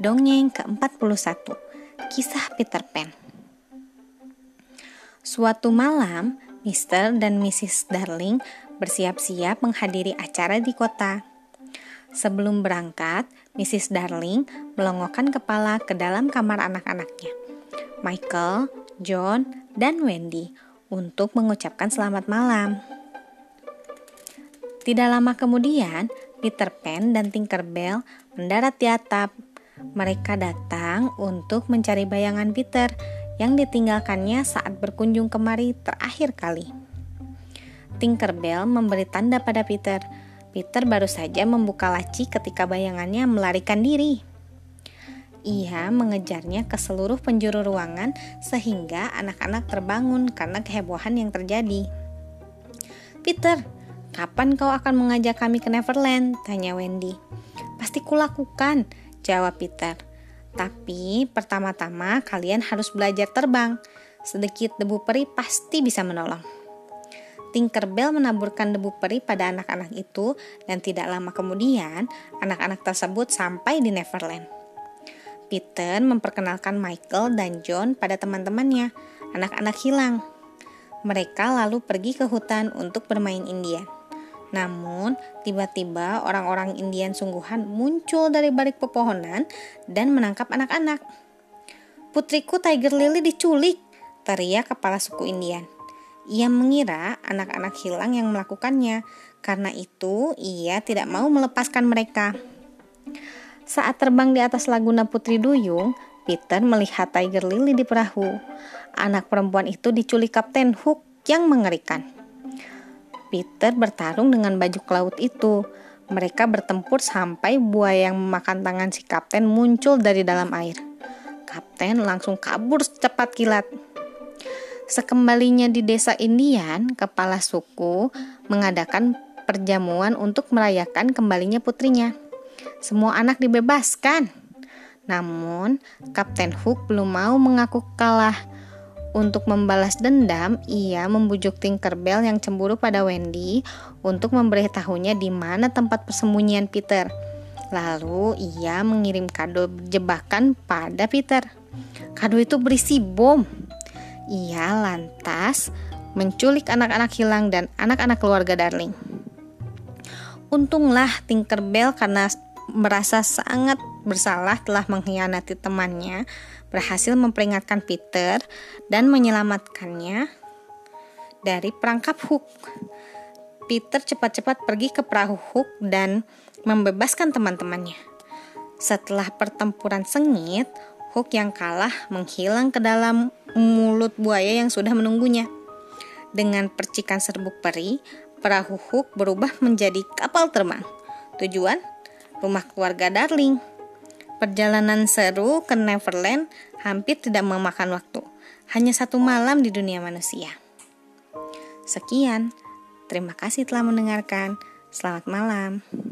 Dongeng ke-41, Kisah Peter Pan. Suatu malam, Mr. dan Mrs. Darling bersiap-siap menghadiri acara di kota. Sebelum berangkat, Mrs. Darling melongokkan kepala ke dalam kamar anak-anaknya, Michael, John, dan Wendy, untuk mengucapkan selamat malam. Tidak lama kemudian, Peter Pan dan Tinker Bell mendarat di atap. Mereka datang untuk mencari bayangan Peter yang ditinggalkannya saat berkunjung kemari terakhir kali. Tinker Bell memberi tanda pada Peter. Peter baru saja membuka laci ketika bayangannya melarikan diri. Ia mengejarnya ke seluruh penjuru ruangan sehingga anak-anak terbangun karena kehebohan yang terjadi. "Peter, kapan kau akan mengajak kami ke Neverland?" tanya Wendy. "Pasti kulakukan," jawab Peter. "Tapi pertama-tama kalian harus belajar terbang. Sedikit debu peri pasti bisa menolong." Tinker Bell menaburkan debu peri pada anak-anak itu dan tidak lama kemudian anak-anak tersebut sampai di Neverland. Peter memperkenalkan Michael dan John pada teman-temannya. Anak-anak hilang. Mereka lalu pergi ke hutan untuk bermain Indian. Namun, tiba-tiba orang-orang Indian sungguhan muncul dari balik pepohonan dan menangkap anak-anak. "Putriku Tiger Lily diculik!" teriak kepala suku Indian. Ia mengira anak-anak hilang yang melakukannya, karena itu ia tidak mau melepaskan mereka. Saat terbang di atas laguna Putri Duyung, Peter melihat Tiger Lily di perahu. Anak perempuan itu diculik Kapten Hook yang mengerikan. Peter bertarung dengan baju laut itu. Mereka bertempur sampai buaya yang memakan tangan si kapten muncul dari dalam air. Kapten langsung kabur secepat kilat. Sekembalinya di desa Indian, kepala suku mengadakan perjamuan untuk merayakan kembalinya putrinya. Semua anak dibebaskan. Namun, Kapten Hook belum mau mengaku kalah. Untuk membalas dendam, ia membujuk Tinker Bell yang cemburu pada Wendy untuk memberitahunya di mana tempat persembunyian Peter. Lalu ia mengirim kado jebakan pada Peter. Kado itu berisi bom. Ia lantas menculik anak-anak hilang dan anak-anak keluarga Darling. Untunglah Tinker Bell karena merasa sangat bersalah telah mengkhianati temannya, berhasil memperingatkan Peter dan menyelamatkannya dari perangkap Hook. Peter cepat-cepat pergi ke perahu Hook dan membebaskan teman-temannya. Setelah pertempuran sengit, Hook yang kalah menghilang ke dalam mulut buaya yang sudah menunggunya. Dengan percikan serbuk peri, perahu Hook berubah menjadi kapal terbang. Tujuan? Rumah keluarga Darling. Perjalanan seru ke Neverland hampir tidak memakan waktu. Hanya 1 malam di dunia manusia. Sekian, terima kasih telah mendengarkan. Selamat malam.